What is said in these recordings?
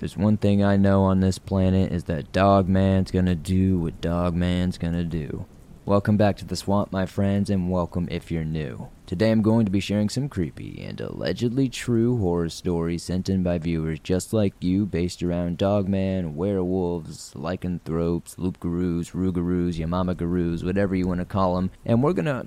there's one thing I know on this planet is that Dogman's gonna do what Dogman's gonna do. Welcome back to the swamp, my friends, and welcome if you're new. Today I'm going to be sharing some creepy and allegedly true horror stories sent in by viewers just like you, based around Dogman, werewolves, lycanthropes, loop-garoos, rougarous, yamamagaroos, whatever you want to call them. And we're gonna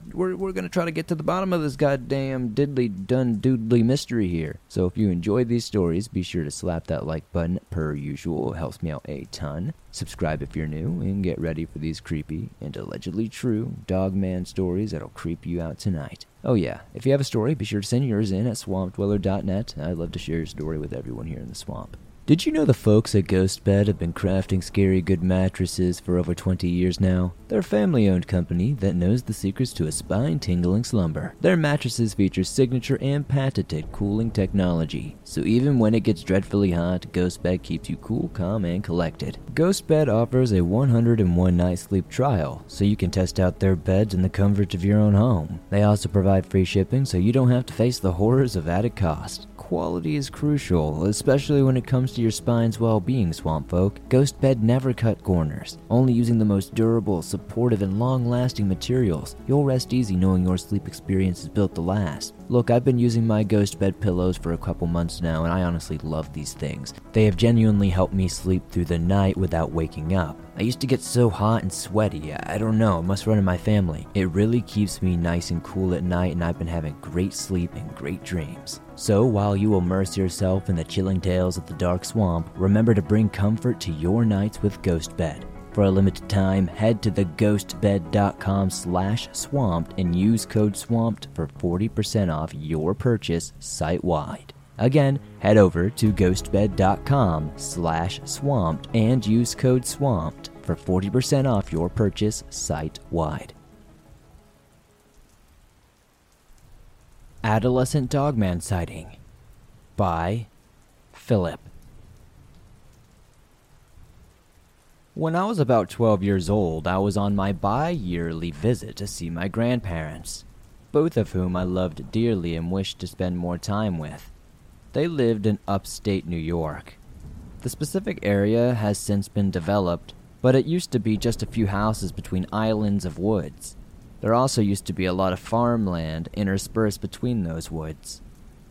try to get to the bottom of this goddamn diddly-dun-doodly mystery here. So if you enjoyed these stories, be sure to slap that like button per usual. It helps me out a ton. Subscribe if you're new, and get ready for these creepy and allegedly true Dogman stories that'll creep you out tonight. Oh yeah, if you have a story, be sure to send yours in at swampdweller.net. I'd love to share your story with everyone here in the swamp. Did you know the folks at GhostBed have been crafting scary good mattresses for over 20 years now? They're a family-owned company that knows the secrets to a spine-tingling slumber. Their mattresses feature signature and patented cooling technology, so even when it gets dreadfully hot, GhostBed keeps you cool, calm, and collected. GhostBed offers a 101-night sleep trial, so you can test out their beds in the comfort of your own home. They also provide free shipping, so you don't have to face the horrors of added cost. Quality is crucial, especially when it comes to your spine's well-being, swamp folk. GhostBed never cut corners, only using the most durable, supportive, and long-lasting materials. You'll rest easy knowing your sleep experience is built to last. Look, I've been using my GhostBed pillows for a couple months now, and I honestly love these things. They have genuinely helped me sleep through the night without waking up. I used to get so hot and sweaty, I don't know, it must run in my family. It really keeps me nice and cool at night, and I've been having great sleep and great dreams. So while you immerse yourself in the chilling tales of the dark swamp, remember to bring comfort to your nights with GhostBed. For a limited time, head to the ghostbed.com/swamped and use code SWAMPED for 40% off your purchase site-wide. Again, head over to ghostbed.com/swamped and use code SWAMPED for 40% off your purchase site-wide. Adolescent Dogman Sighting by Philip. When I was about 12 years old, I was on my bi-yearly visit to see my grandparents, both of whom I loved dearly and wished to spend more time with. They lived in upstate New York. The specific area has since been developed, but it used to be just a few houses between islands of woods. There also used to be a lot of farmland interspersed between those woods.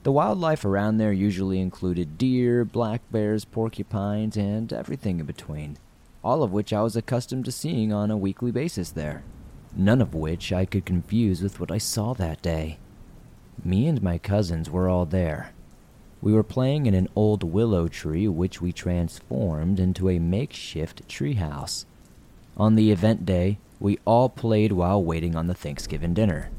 The wildlife around there usually included deer, black bears, porcupines, and everything in between, all of which I was accustomed to seeing on a weekly basis there, none of which I could confuse with what I saw that day. Me and my cousins were all there. We were playing in an old willow tree, which we transformed into a makeshift treehouse. On the event day, we all played while waiting on the Thanksgiving dinner.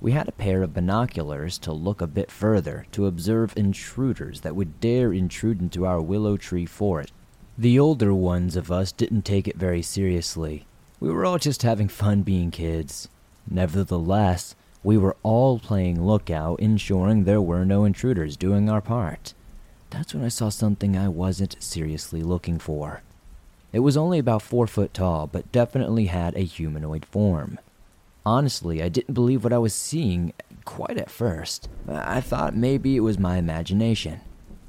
We had a pair of binoculars to look a bit further, to observe intruders that would dare intrude into our willow tree fort. The older ones of us didn't take it very seriously. We were all just having fun being kids. Nevertheless, we were all playing lookout, ensuring there were no intruders, doing our part. That's when I saw something I wasn't seriously looking for. It was only about 4 foot tall, but definitely had a humanoid form. Honestly, I didn't believe what I was seeing quite at first. I thought maybe it was my imagination.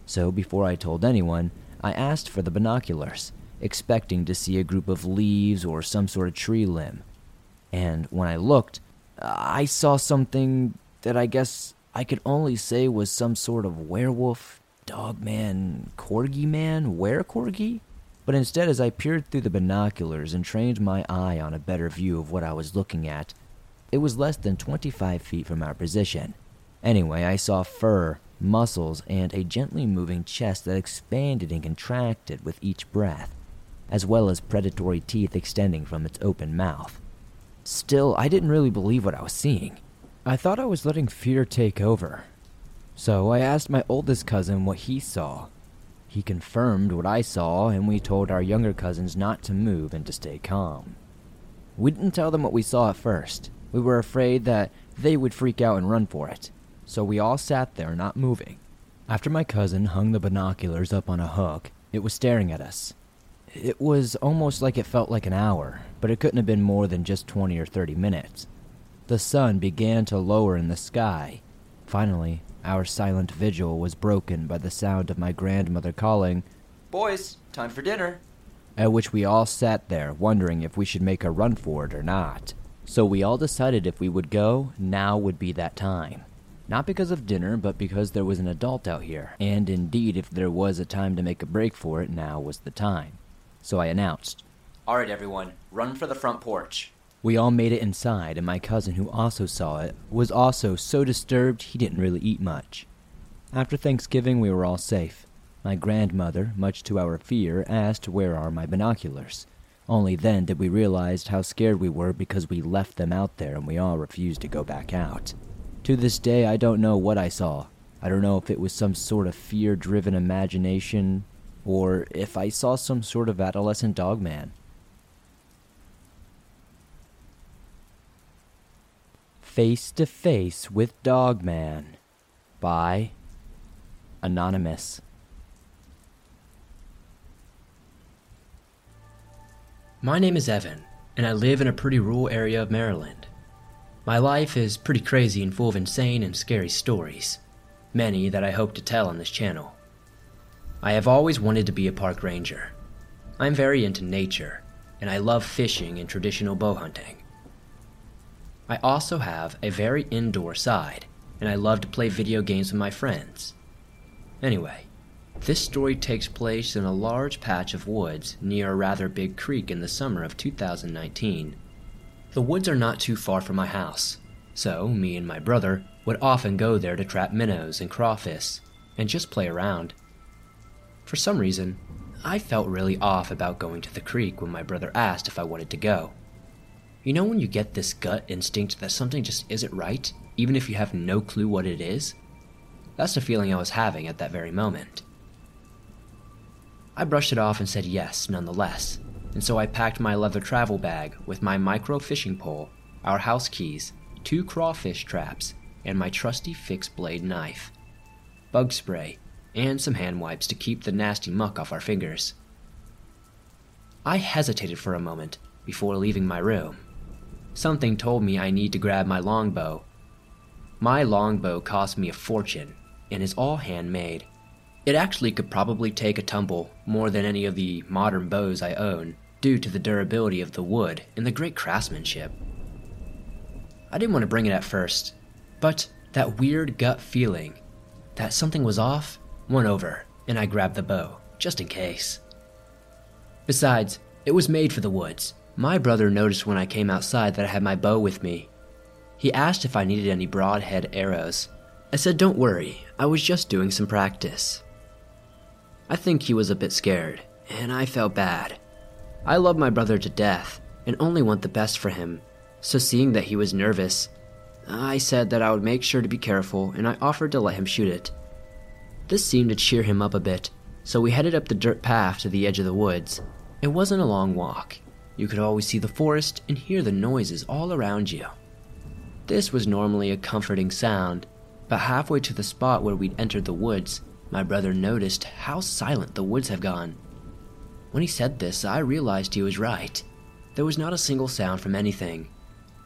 So before I told anyone, I asked for the binoculars, expecting to see a group of leaves or some sort of tree limb. And when I looked, I saw something that I guess I could only say was some sort of werewolf, dogman, corgi man, were-corgi? But instead, as I peered through the binoculars and trained my eye on a better view of what I was looking at, it was less than 25 feet from our position. Anyway, I saw fur, muscles, and a gently moving chest that expanded and contracted with each breath, as well as predatory teeth extending from its open mouth. Still, I didn't really believe what I was seeing. I thought I was letting fear take over. So I asked my oldest cousin what he saw. He confirmed what I saw, and we told our younger cousins not to move and to stay calm. We didn't tell them what we saw at first. We were afraid that they would freak out and run for it. So we all sat there, not moving. After my cousin hung the binoculars up on a hook, it was staring at us. It was almost like it felt like an hour, but it couldn't have been more than just 20 or 30 minutes. The sun began to lower in the sky. Finally, our silent vigil was broken by the sound of my grandmother calling, boys, time for dinner. At which we all sat there, wondering if we should make a run for it or not. So we all decided if we would go, now would be that time. Not because of dinner, but because there was an adult out here. And indeed, if there was a time to make a break for it, now was the time. So I announced, "All right, everyone, run for the front porch." We all made it inside, and my cousin, who also saw it, was also so disturbed he didn't really eat much. After Thanksgiving, we were all safe. My grandmother, much to our fear, asked, "Where are my binoculars?" Only then did we realize how scared we were because we left them out there and we all refused to go back out. To this day, I don't know what I saw. I don't know if it was some sort of fear-driven imagination, or if I saw some sort of adolescent Dogman. Face to Face with Dogman by Anonymous. My name is Evan, and I live in a pretty rural area of Maryland. My life is pretty crazy and full of insane and scary stories, many that I hope to tell on this channel. I have always wanted to be a park ranger. I'm very into nature, and I love fishing and traditional bow hunting. I also have a very indoor side, and I love to play video games with my friends. Anyway, this story takes place in a large patch of woods near a rather big creek in the summer of 2019. The woods are not too far from my house, so me and my brother would often go there to trap minnows and crawfish and just play around. For some reason, I felt really off about going to the creek when my brother asked if I wanted to go. You know when you get this gut instinct that something just isn't right, even if you have no clue what it is? That's the feeling I was having at that very moment. I brushed it off and said yes, nonetheless, and so I packed my leather travel bag with my micro fishing pole, our house keys, 2 crawfish traps, and my trusty fixed blade knife, bug spray, and some hand wipes to keep the nasty muck off our fingers. I hesitated for a moment before leaving my room. Something told me I need to grab my longbow. My longbow cost me a fortune and is all handmade. It actually could probably take a tumble more than any of the modern bows I own due to the durability of the wood and the great craftsmanship. I didn't want to bring it at first, but that weird gut feeling that something was off won over, and I grabbed the bow, just in case. Besides, it was made for the woods. My brother noticed when I came outside that I had my bow with me. He asked if I needed any broadhead arrows. I said, "Don't worry, I was just doing some practice." I think he was a bit scared, and I felt bad. I love my brother to death, and only want the best for him, so seeing that he was nervous, I said that I would make sure to be careful, and I offered to let him shoot it. This seemed to cheer him up a bit, so we headed up the dirt path to the edge of the woods. It wasn't a long walk. You could always see the forest and hear the noises all around you. This was normally a comforting sound, but halfway to the spot where we'd entered the woods, my brother noticed how silent the woods have gone. When he said this, I realized he was right. There was not a single sound from anything.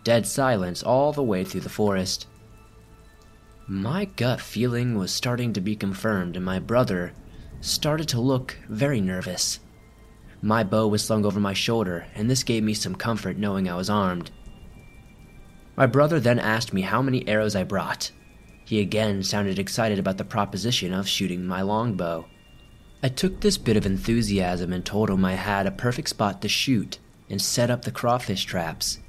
Dead silence all the way through the forest. My gut feeling was starting to be confirmed, and my brother started to look very nervous. My bow was slung over my shoulder, and this gave me some comfort knowing I was armed. My brother then asked me how many arrows I brought. He again sounded excited about the proposition of shooting my longbow. I took this bit of enthusiasm and told him I had a perfect spot to shoot and set up the crawfish traps.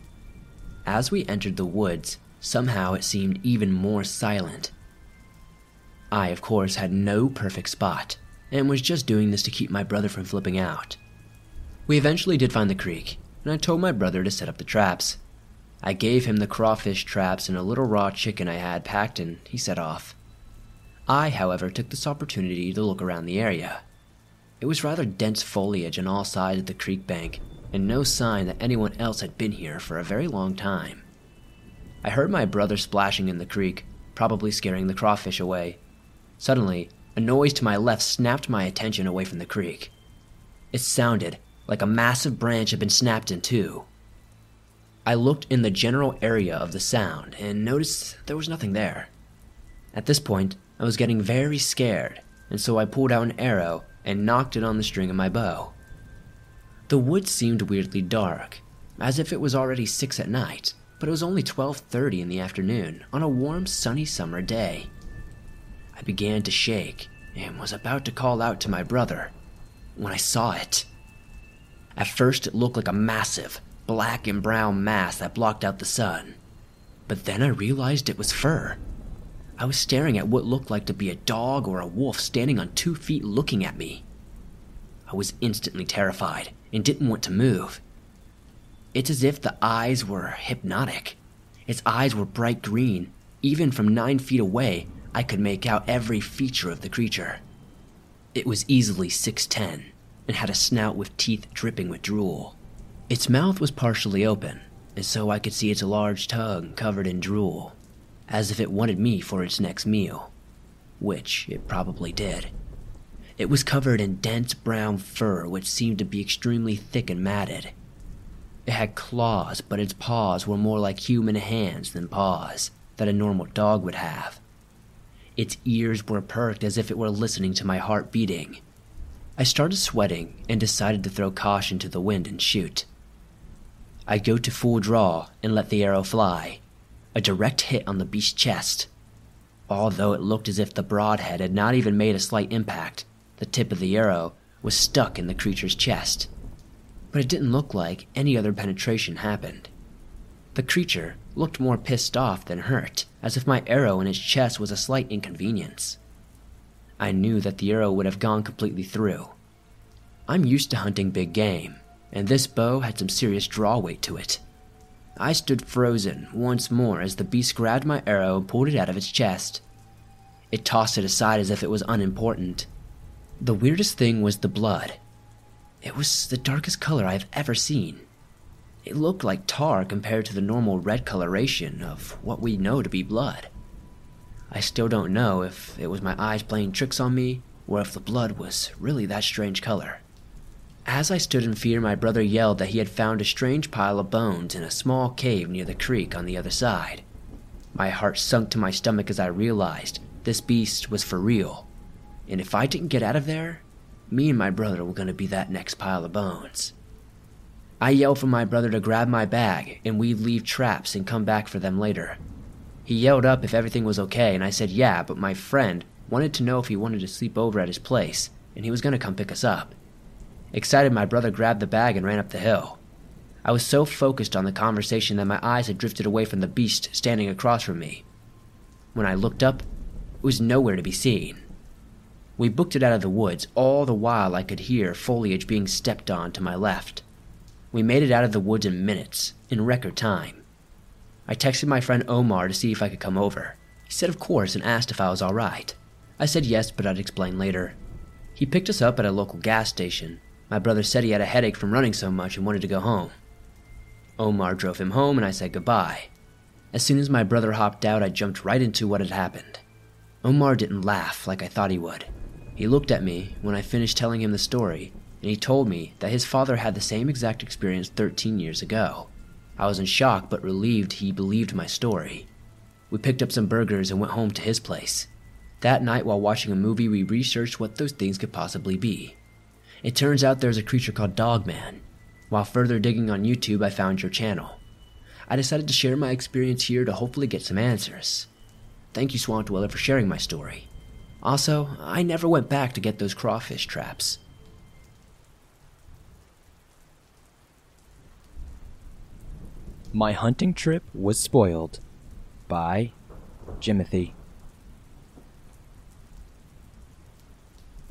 As we entered the woods, somehow it seemed even more silent. I, of course, had no perfect spot and was just doing this to keep my brother from flipping out. We eventually did find the creek, and I told my brother to set up the traps. I gave him the crawfish traps and a little raw chicken I had packed, and he set off. I, however, took this opportunity to look around the area. It was rather dense foliage on all sides of the creek bank, and no sign that anyone else had been here for a very long time. I heard my brother splashing in the creek, probably scaring the crawfish away. Suddenly, a noise to my left snapped my attention away from the creek. It sounded like a massive branch had been snapped in two. I looked in the general area of the sound and noticed there was nothing there. At this point, I was getting very scared, and so I pulled out an arrow and knocked it on the string of my bow. The wood seemed weirdly dark, as if it was already 6 at night, but it was only 12:30 in the afternoon on a warm, sunny summer day. I began to shake and was about to call out to my brother when I saw it. At first it looked like a massive, black and brown mass that blocked out the sun, but then I realized it was fur. I was staring at what looked like to be a dog or a wolf standing on 2 feet looking at me. I was instantly terrified and didn't want to move. It's as if the eyes were hypnotic. Its eyes were bright green. Even from 9 feet away, I could make out every feature of the creature. It was easily 6'10", and had a snout with teeth dripping with drool. Its mouth was partially open, and so I could see its large tongue covered in drool, as if it wanted me for its next meal, which it probably did. It was covered in dense brown fur which seemed to be extremely thick and matted. It had claws, but its paws were more like human hands than paws that a normal dog would have. Its ears were perked as if it were listening to my heart beating. I started sweating and decided to throw caution to the wind and shoot. I go to full draw and let the arrow fly, a direct hit on the beast's chest. Although it looked as if the broadhead had not even made a slight impact, the tip of the arrow was stuck in the creature's chest, but it didn't look like any other penetration happened. The creature looked more pissed off than hurt, as if my arrow in its chest was a slight inconvenience. I knew that the arrow would have gone completely through. I'm used to hunting big game, and this bow had some serious draw weight to it. I stood frozen once more as the beast grabbed my arrow and pulled it out of its chest. It tossed it aside as if it was unimportant. The weirdest thing was the blood. It was the darkest color I have ever seen. It looked like tar compared to the normal red coloration of what we know to be blood. I still don't know if it was my eyes playing tricks on me or if the blood was really that strange color. As I stood in fear, my brother yelled that he had found a strange pile of bones in a small cave near the creek on the other side. My heart sunk to my stomach as I realized this beast was for real, and if I didn't get out of there, me and my brother were going to be that next pile of bones. I yelled for my brother to grab my bag and we'd leave traps and come back for them later. He yelled up if everything was okay, and I said yeah, but my friend wanted to know if he wanted to sleep over at his place, and he was going to come pick us up. Excited, my brother grabbed the bag and ran up the hill. I was so focused on the conversation that my eyes had drifted away from the beast standing across from me. When I looked up, it was nowhere to be seen. We booked it out of the woods, all the while I could hear foliage being stepped on to my left. We made it out of the woods in minutes, in record time. I texted my friend Omar to see if I could come over. He said of course and asked if I was alright. I said yes, but I'd explain later. He picked us up at a local gas station. My brother said he had a headache from running so much and wanted to go home. Omar drove him home and I said goodbye. As soon as my brother hopped out, I jumped right into what had happened. Omar didn't laugh like I thought he would. He looked at me when I finished telling him the story, and he told me that his father had the same exact experience 13 years ago. I was in shock but relieved he believed my story. We picked up some burgers and went home to his place. That night while watching a movie, we researched what those things could possibly be. It turns out there's a creature called Dogman. While further digging on YouTube, I found your channel. I decided to share my experience here to hopefully get some answers. Thank you, Swamp Dweller, for sharing my story. Also, I never went back to get those crawfish traps. My hunting trip was spoiled by Jimothy.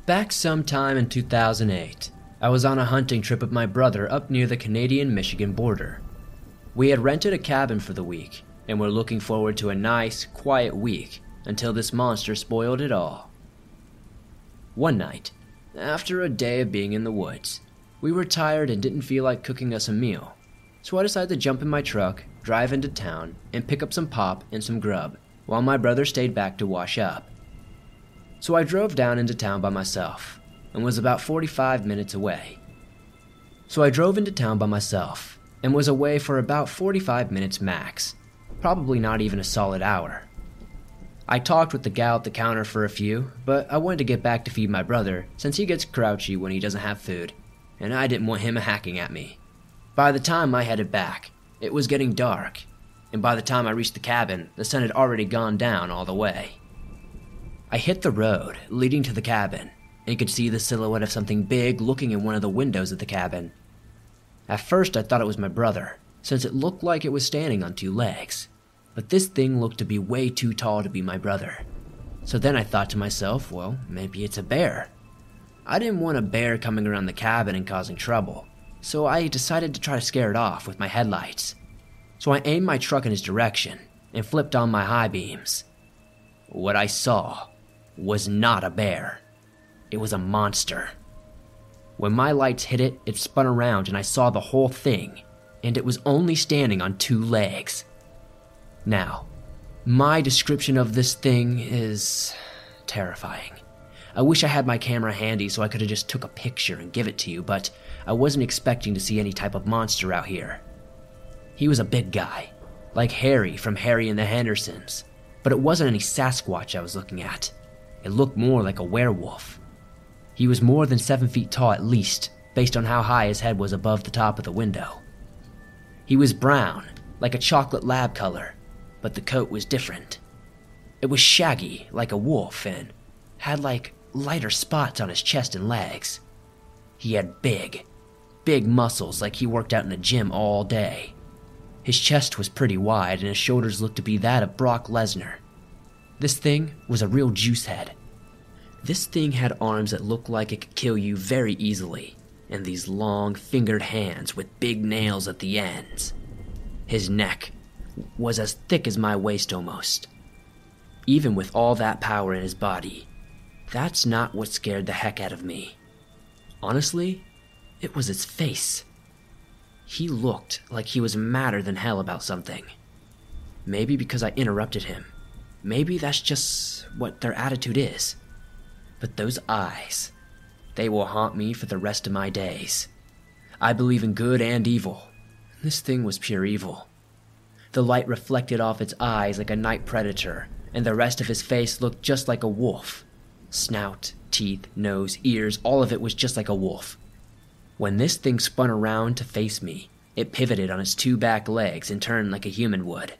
Back sometime in 2008, I was on a hunting trip with my brother up near the Canadian-Michigan border. We had rented a cabin for the week and were looking forward to a nice, quiet week until this monster spoiled it all. One night, after a day of being in the woods, we were tired and didn't feel like cooking us a meal, so I decided to jump in my truck, drive into town, and pick up some pop and some grub while my brother stayed back to wash up. So I drove down into town by myself and was about 45 minutes away. I was away for about 45 minutes max, probably not even a solid hour. I talked with the gal at the counter for a few, but I wanted to get back to feed my brother, since he gets grouchy when he doesn't have food, and I didn't want him hacking at me. By the time I headed back, it was getting dark, and by the time I reached the cabin, the sun had already gone down all the way. I hit the road leading to the cabin, and could see the silhouette of something big looking in one of the windows of the cabin. At first I thought it was my brother, since it looked like it was standing on two legs, but this thing looked to be way too tall to be my brother. So then I thought to myself, well, maybe it's a bear. I didn't want a bear coming around the cabin and causing trouble, so I decided to try to scare it off with my headlights. So I aimed my truck in his direction and flipped on my high beams. What I saw was not a bear. It was a monster. When my lights hit it, it spun around and I saw the whole thing, and it was only standing on two legs. Now, my description of this thing is terrifying. I wish I had my camera handy so I could have just took a picture and give it to you, but I wasn't expecting to see any type of monster out here. He was a big guy, like Harry from Harry and the Hendersons, but it wasn't any Sasquatch I was looking at. It looked more like a werewolf. He was more than 7 feet tall at least, based on how high his head was above the top of the window. He was brown, like a chocolate lab color, but the coat was different. It was shaggy, like a wolf, and had like lighter spots on his chest and legs. He had big, big muscles like he worked out in a gym all day. His chest was pretty wide and his shoulders looked to be that of Brock Lesnar. This thing was a real juice head. This thing had arms that looked like it could kill you very easily, and these long fingered hands with big nails at the ends. His neck was as thick as my waist almost. Even with all that power in his body, that's not what scared the heck out of me. Honestly, it was his face. He looked like he was madder than hell about something. Maybe because I interrupted him. Maybe that's just what their attitude is. But those eyes, they will haunt me for the rest of my days. I believe in good and evil. This thing was pure evil. The light reflected off its eyes like a night predator, and the rest of his face looked just like a wolf. Snout, teeth, nose, ears, all of it was just like a wolf. When this thing spun around to face me, it pivoted on its two back legs and turned like a human would.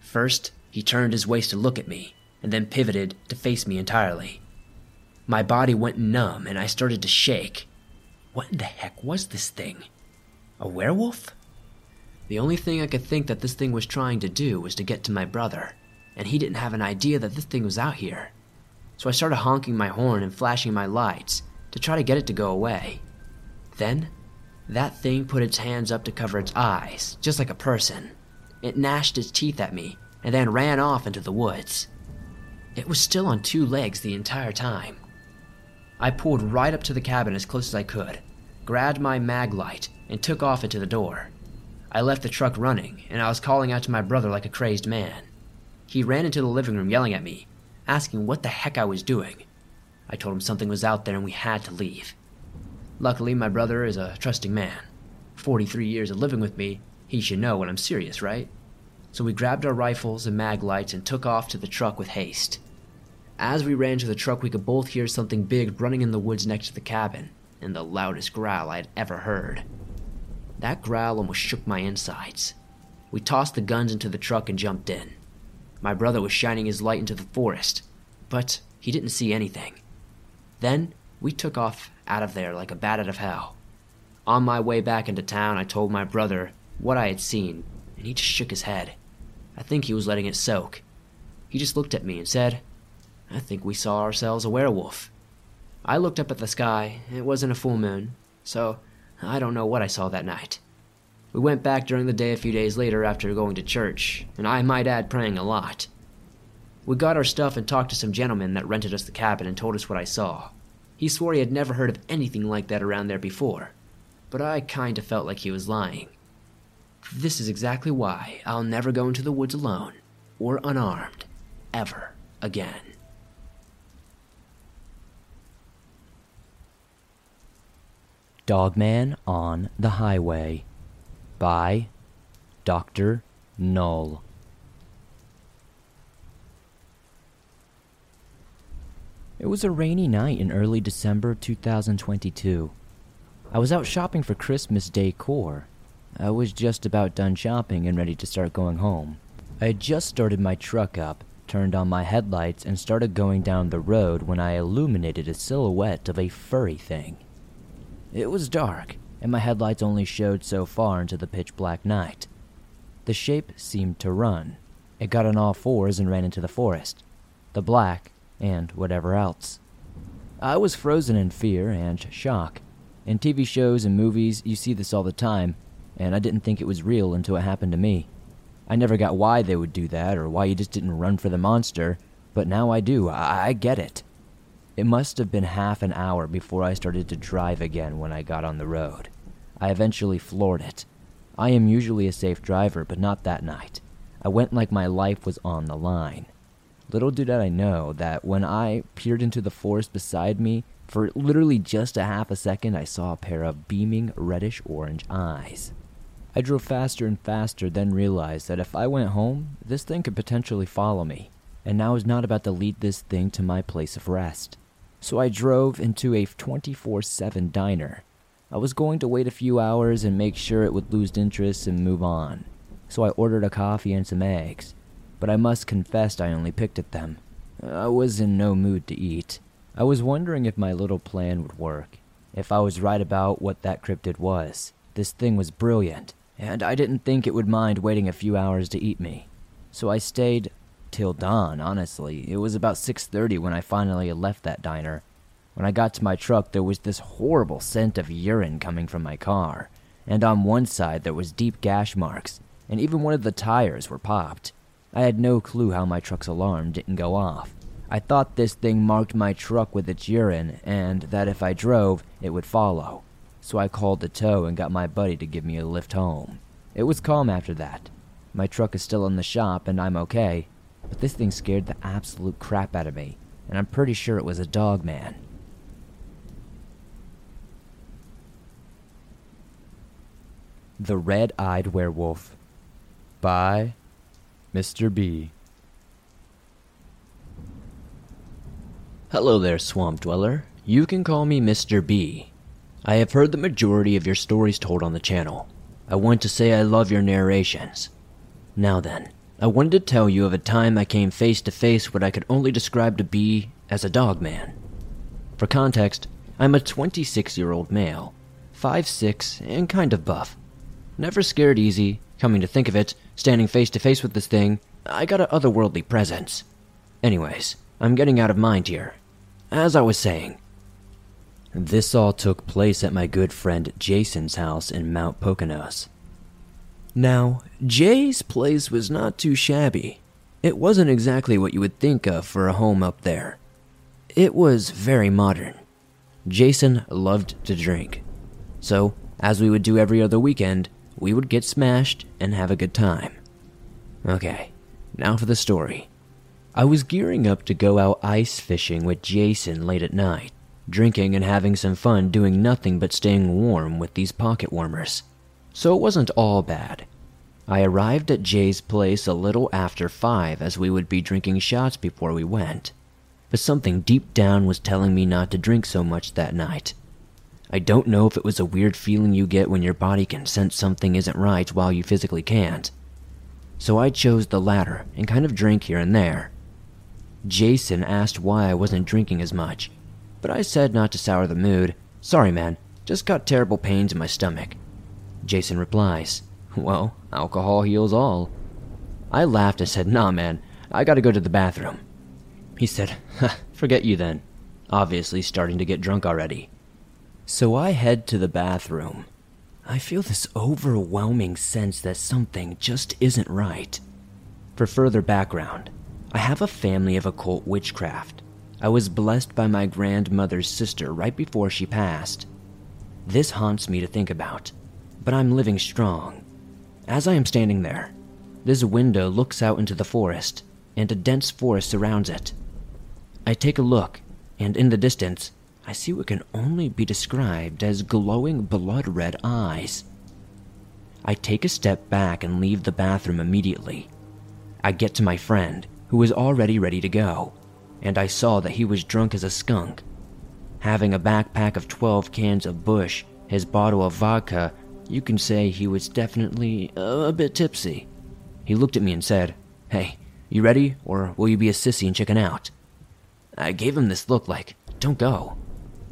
First, he turned his waist to look at me, and then pivoted to face me entirely. My body went numb and I started to shake. What in the heck was this thing? A werewolf? The only thing I could think that this thing was trying to do was to get to my brother, and he didn't have an idea that this thing was out here. So I started honking my horn and flashing my lights to try to get it to go away. Then, that thing put its hands up to cover its eyes, just like a person. It gnashed its teeth at me and then ran off into the woods. It was still on two legs the entire time. I pulled right up to the cabin as close as I could, grabbed my mag light, and took off into the door. I left the truck running, and I was calling out to my brother like a crazed man. He ran into the living room yelling at me, asking what the heck I was doing. I told him something was out there and we had to leave. Luckily, my brother is a trusting man. 43 years of living with me, he should know when I'm serious, right? So we grabbed our rifles and mag lights and took off to the truck with haste. As we ran to the truck, we could both hear something big running in the woods next to the cabin, and the loudest growl I had ever heard. That growl almost shook my insides. We tossed the guns into the truck and jumped in. My brother was shining his light into the forest, but he didn't see anything. Then we took off out of there like a bat out of hell. On my way back into town, I told my brother what I had seen, and he just shook his head. I think he was letting it soak. He just looked at me and said, "I think we saw ourselves a werewolf." I looked up at the sky. It wasn't a full moon, so I don't know what I saw that night. We went back during the day a few days later after going to church, and I might add praying a lot. We got our stuff and talked to some gentleman that rented us the cabin and told us what I saw. He swore he had never heard of anything like that around there before, but I kinda felt like he was lying. This is exactly why I'll never go into the woods alone or unarmed ever again. Dogman on the Highway by Dr. Null. It was a rainy night in early December 2022. I was out shopping for Christmas decor. I was just about done shopping and ready to start going home. I had just started my truck up, turned on my headlights, and started going down the road when I illuminated a silhouette of a furry thing. It was dark, and my headlights only showed so far into the pitch-black night. The shape seemed to run. It got on all fours and ran into the forest, the black, and whatever else. I was frozen in fear and shock. In TV shows and movies, you see this all the time, and I didn't think it was real until it happened to me. I never got why they would do that or why you just didn't run for the monster, but now I do. I get it. It must have been half an hour before I started to drive again when I got on the road. I eventually floored it. I am usually a safe driver, but not that night. I went like my life was on the line. Little did I know that when I peered into the forest beside me, for literally just a half a second, I saw a pair of beaming reddish-orange eyes. I drove faster and faster, then realized that if I went home, this thing could potentially follow me, and I was not about to lead this thing to my place of rest. So I drove into a 24/7 diner. I was going to wait a few hours and make sure it would lose interest and move on. So I ordered a coffee and some eggs, but I must confess I only picked at them. I was in no mood to eat. I was wondering if my little plan would work, if I was right about what that cryptid was. This thing was brilliant, and I didn't think it would mind waiting a few hours to eat me. So I stayed till dawn, honestly. It was about 6:30 when I finally left that diner. When I got to my truck, there was this horrible scent of urine coming from my car, and on one side there was deep gash marks, and even one of the tires were popped. I had no clue how my truck's alarm didn't go off. I thought this thing marked my truck with its urine and that if I drove, it would follow. So I called the tow and got my buddy to give me a lift home. It was calm after that. My truck is still in the shop and I'm okay, but this thing scared the absolute crap out of me, and I'm pretty sure it was a Dogman. The Red-Eyed Werewolf by Mr. B. Hello there, Swamp Dweller. You can call me Mr. B. I have heard the majority of your stories told on the channel. I want to say I love your narrations. Now then, I wanted to tell you of a time I came face to face what I could only describe to be as a Dogman. For context, I'm a 26-year-old male, 5'6", and kind of buff. Never scared easy, coming to think of it, standing face to face with this thing, I got an otherworldly presence. Anyways, I'm getting out of mind here. As I was saying, this all took place at my good friend Jason's house in Mount Poconos. Now, Jay's place was not too shabby. It wasn't exactly what you would think of for a home up there. It was very modern. Jason loved to drink. So, as we would do every other weekend, we would get smashed and have a good time. Okay, now for the story. I was gearing up to go out ice fishing with Jason late at night, drinking and having some fun doing nothing but staying warm with these pocket warmers. So it wasn't all bad. I arrived at Jay's place a little after 5 as we would be drinking shots before we went. But something deep down was telling me not to drink so much that night. I don't know if it was a weird feeling you get when your body can sense something isn't right while you physically can't. So I chose the latter and kind of drank here and there. Jason asked why I wasn't drinking as much, but I said not to sour the mood. Sorry, man, just got terrible pains in my stomach. Jason replies, well, alcohol heals all. I laughed and said, nah, man, I gotta go to the bathroom. He said, forget you then. Obviously starting to get drunk already. So I head to the bathroom. I feel this overwhelming sense that something just isn't right. For further background, I have a family of occult witchcraft. I was blessed by my grandmother's sister right before she passed. This haunts me to think about, but I'm living strong. As I am standing there, this window looks out into the forest, and a dense forest surrounds it. I take a look, and in the distance, I see what can only be described as glowing blood-red eyes. I take a step back and leave the bathroom immediately. I get to my friend, who is already ready to go, and I saw that he was drunk as a skunk, having a backpack of 12 cans of Busch, his bottle of vodka. You can say he was definitely a bit tipsy. He looked at me and said, "Hey, you ready, or will you be a sissy and chicken out?" I gave him this look like, "Don't go."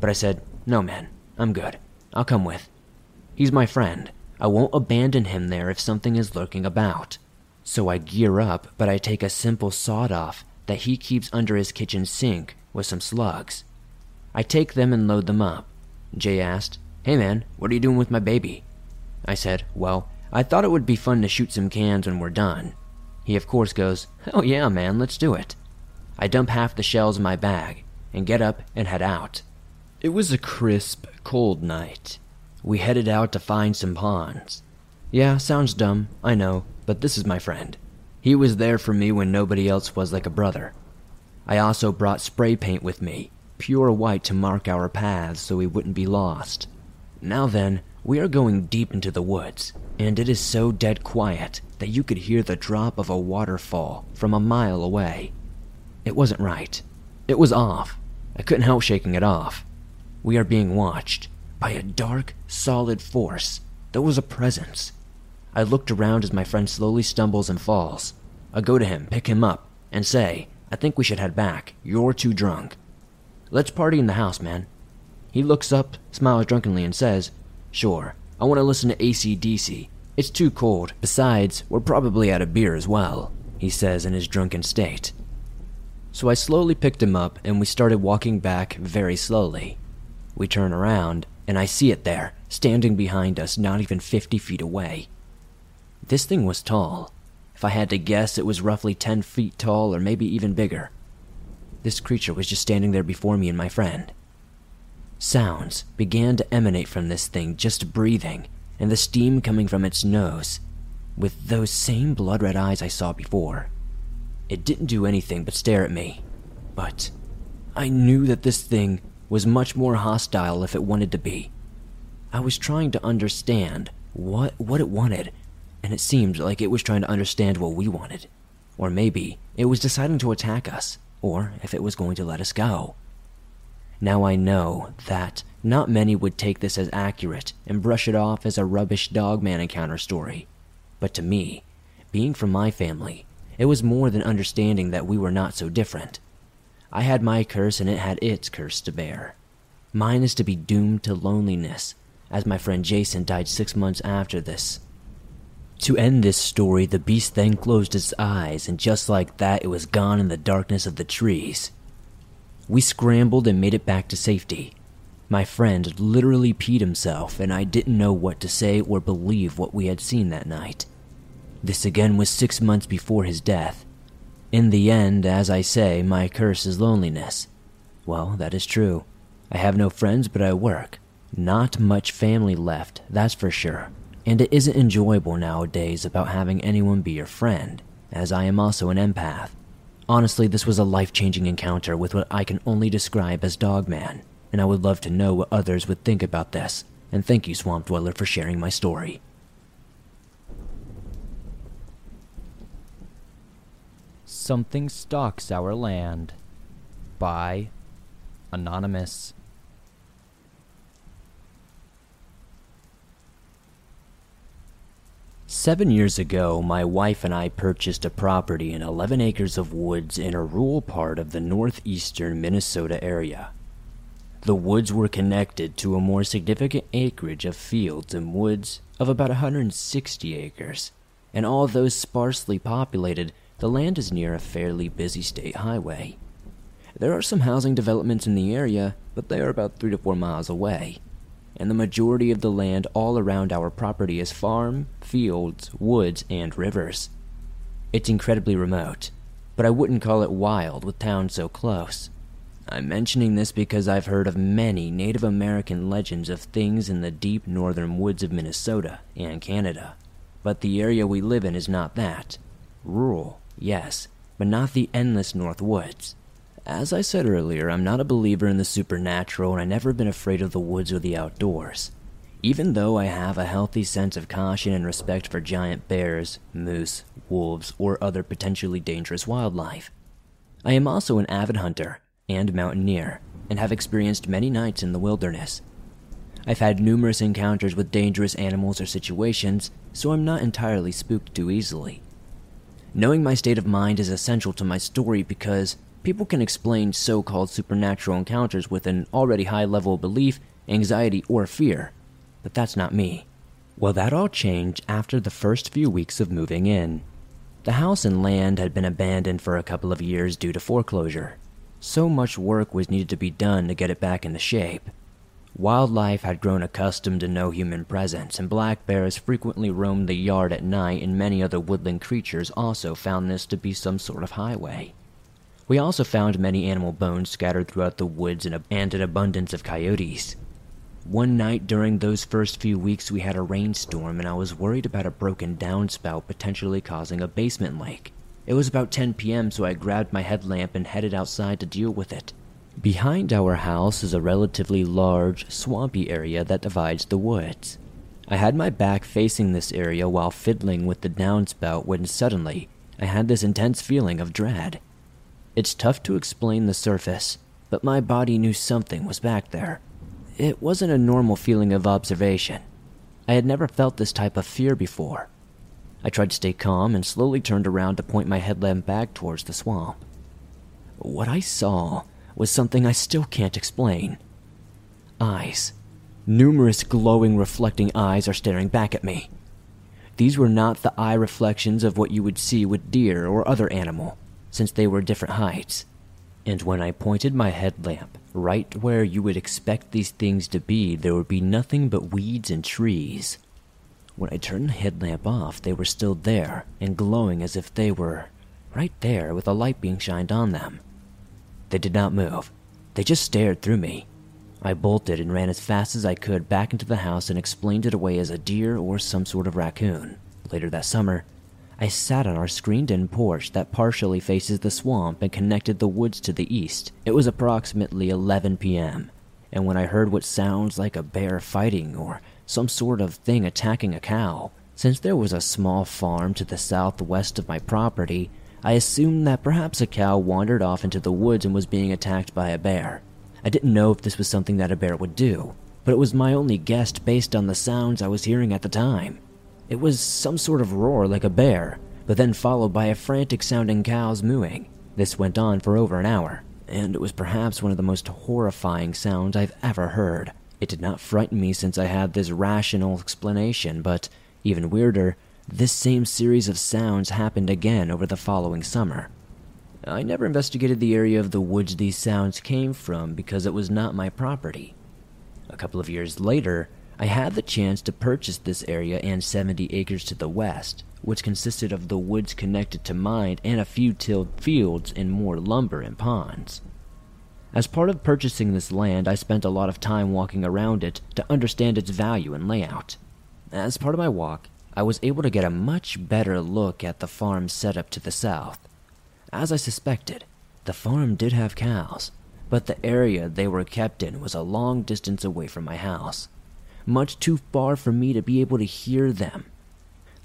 But I said, "No, man, I'm good. I'll come with. He's my friend. I won't abandon him there if something is lurking about." So I gear up, but I take a simple sawed-off that he keeps under his kitchen sink with some slugs. I take them and load them up. Jay asked, "Hey man, what are you doing with my baby?" I said, "Well, I thought it would be fun to shoot some cans when we're done." He of course goes, "Oh yeah man, let's do it." I dump half the shells in my bag and get up and head out. It was a crisp, cold night. We headed out to find some ponds. Yeah, sounds dumb, I know, but this is my friend. He was there for me when nobody else was, like a brother. I also brought spray paint with me, pure white, to mark our paths so we wouldn't be lost. Now then, we are going deep into the woods, and it is so dead quiet that you could hear the drop of a waterfall from a mile away. It wasn't right. It was off. I couldn't help shaking it off. We are being watched by a dark, solid force. There was a presence. I looked around as my friend slowly stumbles and falls. I go to him, pick him up, and say, "I think we should head back. You're too drunk. Let's party in the house, man." He looks up, smiles drunkenly, and says, "Sure, I want to listen to AC/DC. It's too cold. Besides, we're probably out of beer as well," he says in his drunken state. So I slowly picked him up, and we started walking back very slowly. We turn around, and I see it there, standing behind us, not even 50 feet away. This thing was tall. If I had to guess, it was roughly 10 feet tall, or maybe even bigger. This creature was just standing there before me and my friend. Sounds began to emanate from this thing, just breathing, and the steam coming from its nose, with those same blood-red eyes I saw before. It didn't do anything but stare at me, but I knew that this thing was much more hostile if it wanted to be. I was trying to understand what it wanted, and it seemed like it was trying to understand what we wanted. Or maybe it was deciding to attack us, or if it was going to let us go. Now I know that not many would take this as accurate and brush it off as a rubbish Dogman encounter story. But to me, being from my family, it was more than understanding that we were not so different. I had my curse and it had its curse to bear. Mine is to be doomed to loneliness, as my friend Jason died 6 months after this. To end this story, the beast then closed its eyes, and just like that, it was gone in the darkness of the trees. We scrambled and made it back to safety. My friend literally peed himself, and I didn't know what to say or believe what we had seen that night. This again was 6 months before his death. In the end, as I say, my curse is loneliness. Well, that is true. I have no friends, but I work. Not much family left, that's for sure. And it isn't enjoyable nowadays about having anyone be your friend, as I am also an empath. Honestly, this was a life-changing encounter with what I can only describe as Dogman, and I would love to know what others would think about this. And thank you, Swamp Dweller, for sharing my story. Something Stalks Our Land by Anonymous. Seven years ago, my wife and I purchased a property in 11 acres of woods in a rural part of the northeastern Minnesota area. The woods were connected to a more significant acreage of fields and woods of about 160 acres, and although sparsely populated, the land is near a fairly busy state highway. There are some housing developments in the area, but they are about 3 to 4 miles away, and the majority of the land all around our property is farm, fields, woods, and rivers. It's incredibly remote, but I wouldn't call it wild with towns so close. I'm mentioning this because I've heard of many Native American legends of things in the deep northern woods of Minnesota and Canada, but the area we live in is not that. Rural, yes, but not the endless north woods. As I said earlier, I'm not a believer in the supernatural, and I've never been afraid of the woods or the outdoors. Even though I have a healthy sense of caution and respect for giant bears, moose, wolves, or other potentially dangerous wildlife, I am also an avid hunter and mountaineer, and have experienced many nights in the wilderness. I've had numerous encounters with dangerous animals or situations, so I'm not entirely spooked too easily. Knowing my state of mind is essential to my story because people can explain so-called supernatural encounters with an already high level of belief, anxiety, or fear, but that's not me. Well, that all changed after the first few weeks of moving in. The house and land had been abandoned for a couple of years due to foreclosure. So much work was needed to be done to get it back into shape. Wildlife had grown accustomed to no human presence, and black bears frequently roamed the yard at night, and many other woodland creatures also found this to be some sort of highway. We also found many animal bones scattered throughout the woods and an abundance of coyotes. One night during those first few weeks we had a rainstorm, and I was worried about a broken downspout potentially causing a basement leak. It was about 10 p.m. so I grabbed my headlamp and headed outside to deal with it. Behind our house is a relatively large, swampy area that divides the woods. I had my back facing this area while fiddling with the downspout when suddenly I had this intense feeling of dread. It's tough to explain the surface, but my body knew something was back there. It wasn't a normal feeling of observation. I had never felt this type of fear before. I tried to stay calm and slowly turned around to point my headlamp back towards the swamp. What I saw was something I still can't explain. Eyes. Numerous glowing, reflecting eyes are staring back at me. These were not the eye reflections of what you would see with deer or other animal, since they were different heights. And when I pointed my headlamp right where you would expect these things to be, there would be nothing but weeds and trees. When I turned the headlamp off, they were still there and glowing as if they were right there with a light being shined on them. They did not move. They just stared through me. I bolted and ran as fast as I could back into the house and explained it away as a deer or some sort of raccoon. Later that summer, I sat on our screened-in porch that partially faces the swamp and connected the woods to the east. It was approximately 11 p.m., and when I heard what sounds like a bear fighting or some sort of thing attacking a cow, since there was a small farm to the southwest of my property, I assumed that perhaps a cow wandered off into the woods and was being attacked by a bear. I didn't know if this was something that a bear would do, but it was my only guess based on the sounds I was hearing at the time. It was some sort of roar like a bear, but then followed by a frantic-sounding cow's mooing. This went on for over an hour, and it was perhaps one of the most horrifying sounds I've ever heard. It did not frighten me since I had this rational explanation, but even weirder, this same series of sounds happened again over the following summer. I never investigated the area of the woods these sounds came from because it was not my property. A couple of years later, I had the chance to purchase this area and 70 acres to the west, which consisted of the woods connected to mine and a few tilled fields and more lumber and ponds. As part of purchasing this land, I spent a lot of time walking around it to understand its value and layout. As part of my walk, I was able to get a much better look at the farm setup to the south. As I suspected, the farm did have cows, but the area they were kept in was a long distance away from my house, much too far for me to be able to hear them.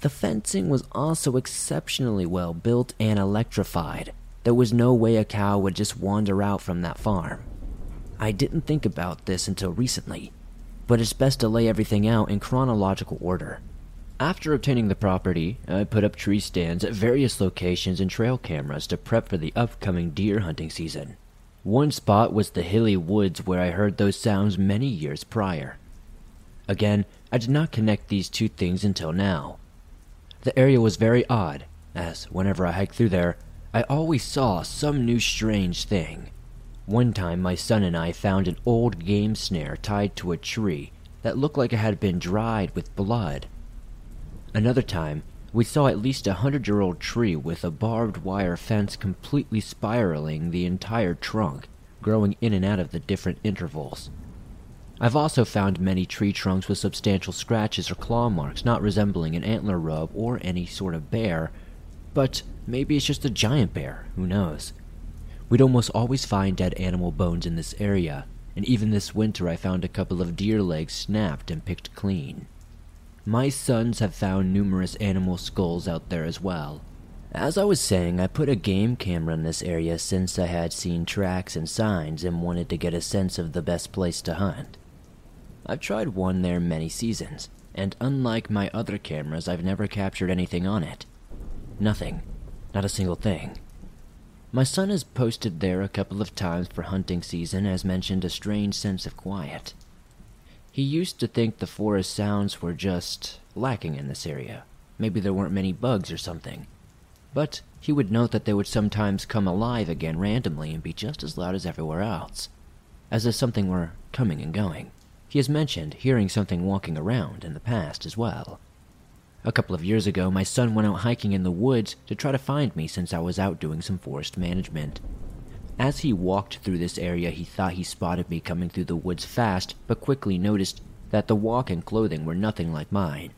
The fencing was also exceptionally well built and electrified. There was no way a cow would just wander out from that farm. I didn't think about this until recently, but it's best to lay everything out in chronological order. After obtaining the property, I put up tree stands at various locations and trail cameras to prep for the upcoming deer hunting season. One spot was the hilly woods where I heard those sounds many years prior. Again, I did not connect these two things until now. The area was very odd, as whenever I hiked through there, I always saw some new strange thing. One time, my son and I found an old game snare tied to a tree that looked like it had been dried with blood. Another time, we saw at least a 100-year-old tree with a barbed wire fence completely spiraling the entire trunk, growing in and out of the different intervals. I've also found many tree trunks with substantial scratches or claw marks not resembling an antler rub or any sort of bear, but maybe it's just a giant bear, who knows. We'd almost always find dead animal bones in this area, and even this winter I found a couple of deer legs snapped and picked clean. My sons have found numerous animal skulls out there as well, As I was saying, I put a game camera in this area since I had seen tracks and signs and wanted to get a sense of the best place to hunt. I've tried one there many seasons, and unlike my other cameras, I've never captured anything on it. Nothing. Not a single thing. My son has posted there a couple of times for hunting season, as mentioned a strange sense of quiet. He used to think the forest sounds were just lacking in this area. Maybe there weren't many bugs or something. But he would note that they would sometimes come alive again randomly and be just as loud as everywhere else, as if something were coming and going. He has mentioned hearing something walking around in the past as well. A couple of years ago, my son went out hiking in the woods to try to find me since I was out doing some forest management. As he walked through this area, he thought he spotted me coming through the woods fast, but quickly noticed that the walk and clothing were nothing like mine.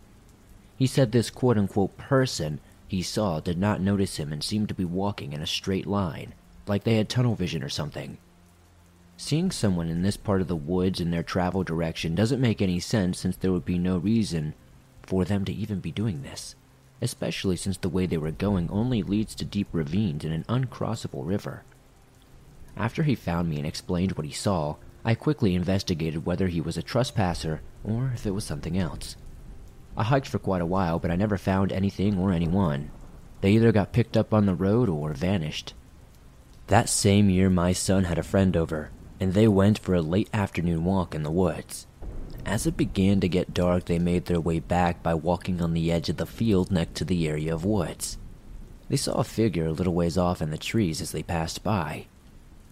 He said this quote-unquote person he saw did not notice him and seemed to be walking in a straight line, like they had tunnel vision or something. Seeing someone in this part of the woods in their travel direction doesn't make any sense, since there would be no reason for them to even be doing this, especially since the way they were going only leads to deep ravines and an uncrossable river. After he found me and explained what he saw, I quickly investigated whether he was a trespasser or if it was something else. I hiked for quite a while, but I never found anything or anyone. They either got picked up on the road or vanished. That same year, my son had a friend over, and they went for a late afternoon walk in the woods. As it began to get dark, they made their way back by walking on the edge of the field next to the area of woods. They saw a figure a little ways off in the trees as they passed by.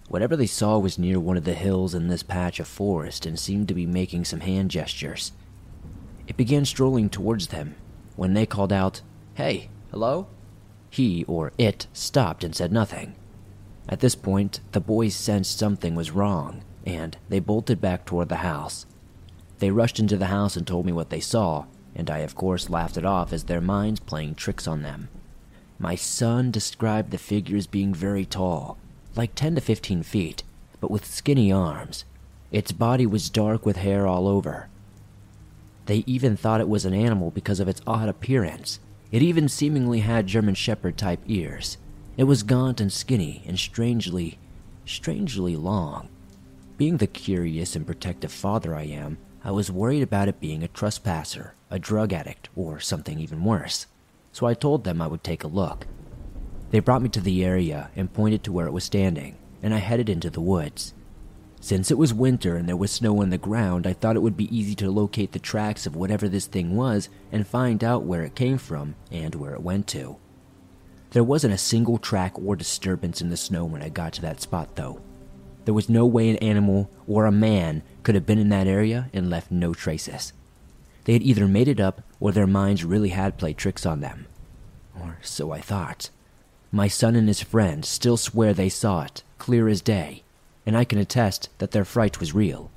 Whatever they saw was near one of the hills in this patch of forest and seemed to be making some hand gestures. It began strolling towards them. When they called out, "Hey, hello?" he or it stopped and said nothing. At this point, the boys sensed something was wrong, and they bolted back toward the house. They rushed into the house and told me what they saw, and I of course laughed it off as their minds playing tricks on them. My son described the figure as being very tall, like 10 to 15 feet, but with skinny arms. Its body was dark with hair all over. They even thought it was an animal because of its odd appearance. It even seemingly had German Shepherd-type ears. It was gaunt and skinny and strangely long. Being the curious and protective father I am, I was worried about it being a trespasser, a drug addict, or something even worse. So I told them I would take a look. They brought me to the area and pointed to where it was standing, and I headed into the woods. Since it was winter and there was snow on the ground, I thought it would be easy to locate the tracks of whatever this thing was and find out where it came from and where it went to. There wasn't a single track or disturbance in the snow when I got to that spot, though. There was no way an animal or a man could have been in that area and left no traces. They had either made it up or their minds really had played tricks on them. Or so I thought. My son and his friend still swear they saw it, clear as day, and I can attest that their fright was real.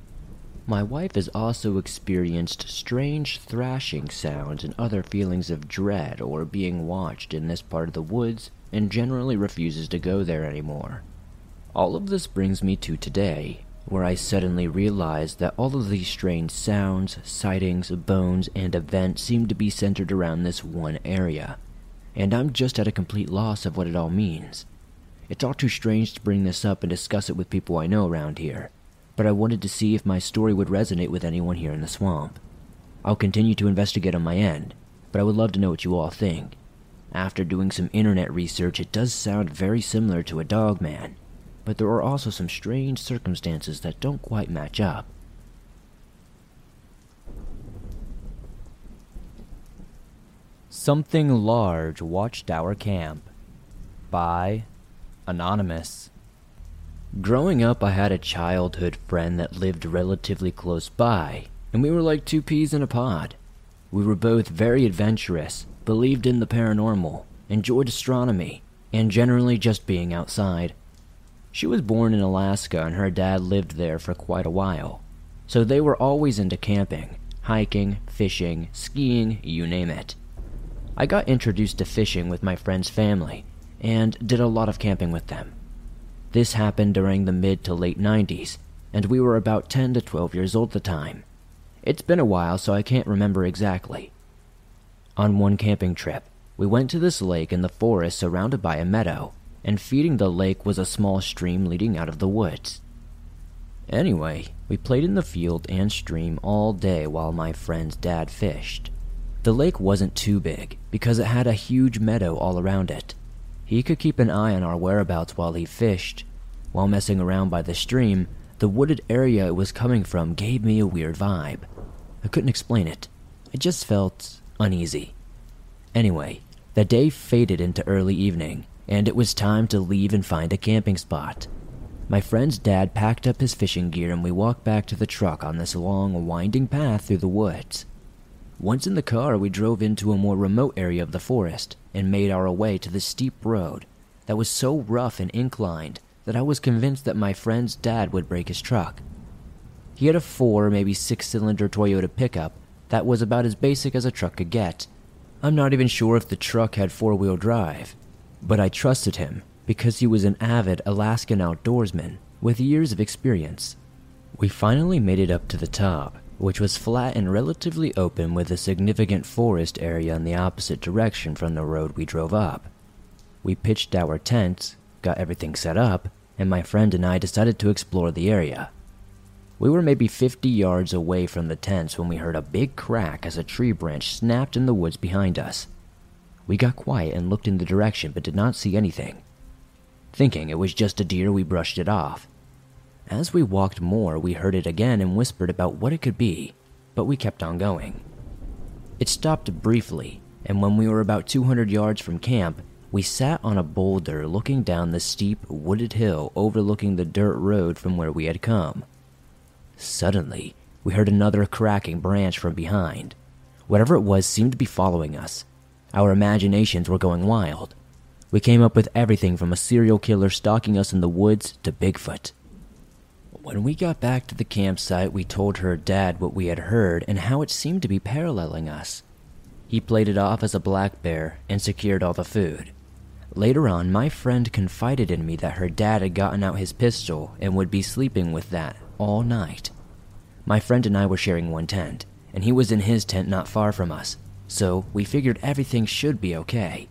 My wife has also experienced strange thrashing sounds and other feelings of dread or being watched in this part of the woods, and generally refuses to go there anymore. All of this brings me to today, where I suddenly realized that all of these strange sounds, sightings, bones, and events seem to be centered around this one area, and I'm just at a complete loss of what it all means. It's all too strange to bring this up and discuss it with people I know around here, but I wanted to see if my story would resonate with anyone here in the swamp. I'll continue to investigate on my end, but I would love to know what you all think. After doing some internet research, it does sound very similar to a Dogman, but there are also some strange circumstances that don't quite match up. Something Large Watched Our Camp by Anonymous. Growing up, I had a childhood friend that lived relatively close by, and we were like two peas in a pod. We were both very adventurous, believed in the paranormal, enjoyed astronomy, and generally just being outside. She was born in Alaska and her dad lived there for quite a while, so they were always into camping, hiking, fishing, skiing, you name it. I got introduced to fishing with my friend's family, and did a lot of camping with them. This happened during the mid to late 90s, and we were about 10 to 12 years old at the time. It's been a while, so I can't remember exactly. On one camping trip, We went to this lake in the forest surrounded by a meadow, and feeding the lake was a small stream leading out of the woods. Anyway, we played in the field and stream all day while my friend's dad fished. The lake wasn't too big because it had a huge meadow all around it. He could keep an eye on our whereabouts while he fished. While messing around by the stream, the wooded area it was coming from gave me a weird vibe. I couldn't explain it. I just felt uneasy. Anyway, the day faded into early evening, and it was time to leave and find a camping spot. My friend's dad packed up his fishing gear and we walked back to the truck on this long, winding path through the woods. Once in the car, we drove into a more remote area of the forest and made our way to the steep road that was so rough and inclined that I was convinced that my friend's dad would break his truck. He had a 4, maybe 6-cylinder Toyota pickup that was about as basic as a truck could get. I'm not even sure if the truck had 4-wheel drive, but I trusted him because he was an avid Alaskan outdoorsman with years of experience. We finally made it up to the top, which was flat and relatively open with a significant forest area in the opposite direction from the road we drove up. We pitched our tents, got everything set up, and my friend and I decided to explore the area. We were maybe 50 yards away from the tents when we heard a big crack as a tree branch snapped in the woods behind us. We got quiet and looked in the direction but did not see anything. Thinking it was just a deer, we brushed it off. As we walked more, we heard it again and whispered about what it could be, but we kept on going. It stopped briefly, and when we were about 200 yards from camp, we sat on a boulder looking down the steep, wooded hill overlooking the dirt road from where we had come. Suddenly, we heard another cracking branch from behind. Whatever it was seemed to be following us. Our imaginations were going wild. We came up with everything from a serial killer stalking us in the woods to Bigfoot. When we got back to the campsite, we told her dad what we had heard and how it seemed to be paralleling us. He played it off as a black bear and secured all the food. Later on, my friend confided in me that her dad had gotten out his pistol and would be sleeping with that all night. My friend and I were sharing one tent, and he was in his tent not far from us, so we figured everything should be okay.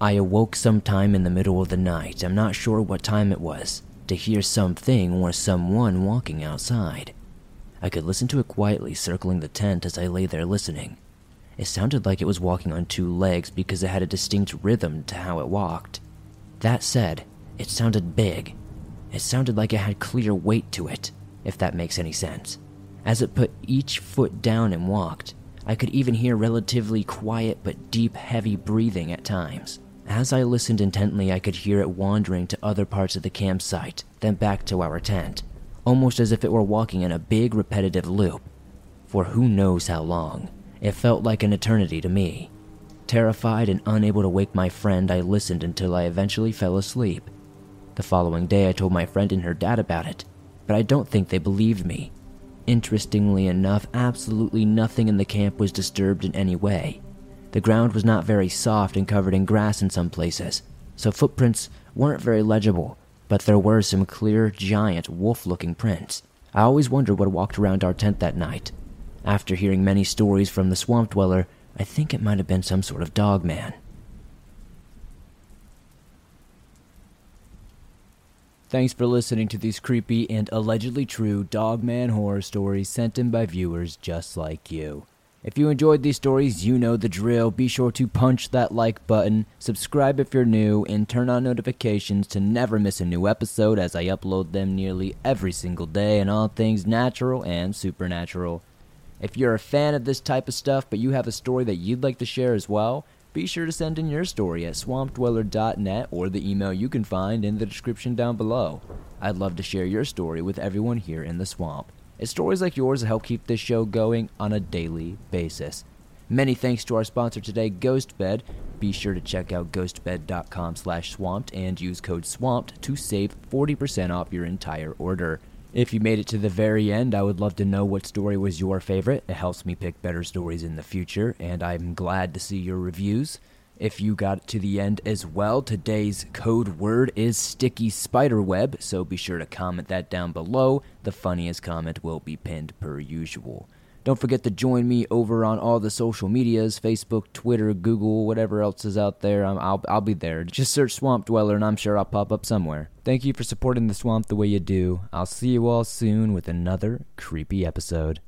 I awoke sometime in the middle of the night, I'm not sure what time it was, to hear something or someone walking outside. I could listen to it quietly circling the tent as I lay there listening. It sounded like it was walking on 2 legs because it had a distinct rhythm to how it walked. That said, it sounded big. It sounded like it had clear weight to it, if that makes any sense. As it put each foot down and walked, I could even hear relatively quiet but deep, heavy breathing at times. As I listened intently, I could hear it wandering to other parts of the campsite, then back to our tent, almost as if it were walking in a big, repetitive loop. For who knows how long, it felt like an eternity to me. Terrified and unable to wake my friend, I listened until I eventually fell asleep. The following day, I told my friend and her dad about it, but I don't think they believed me. Interestingly enough, absolutely nothing in the camp was disturbed in any way. The ground was not very soft and covered in grass in some places, so footprints weren't very legible, but there were some clear, giant, wolf-looking prints. I always wondered what walked around our tent that night. After hearing many stories from the Swamp Dweller, I think it might have been some sort of Dogman. Thanks for listening to these creepy and allegedly true Dogman horror stories sent in by viewers just like you. If you enjoyed these stories, you know the drill. Be sure to punch that like button, subscribe if you're new, and turn on notifications to never miss a new episode as I upload them nearly every single day on all things natural and supernatural. If you're a fan of this type of stuff but you have a story that you'd like to share as well, be sure to send in your story at swampdweller.net or the email you can find in the description down below. I'd love to share your story with everyone here in the swamp. It's stories like yours that help keep this show going on a daily basis. Many thanks to our sponsor today, GhostBed. Be sure to check out ghostbed.com/swamped and use code SWAMPED to save 40% off your entire order. If you made it to the very end, I would love to know what story was your favorite. It helps me pick better stories in the future, and I'm glad to see your reviews. If you got to the end as well, today's code word is sticky spiderweb, so be sure to comment that down below. The funniest comment will be pinned per usual. Don't forget to join me over on all the social medias, Facebook, Twitter, Google, whatever else is out there. I'll be there. Just search Swamp Dweller and I'm sure I'll pop up somewhere. Thank you for supporting the swamp the way you do. I'll see you all soon with another creepy episode.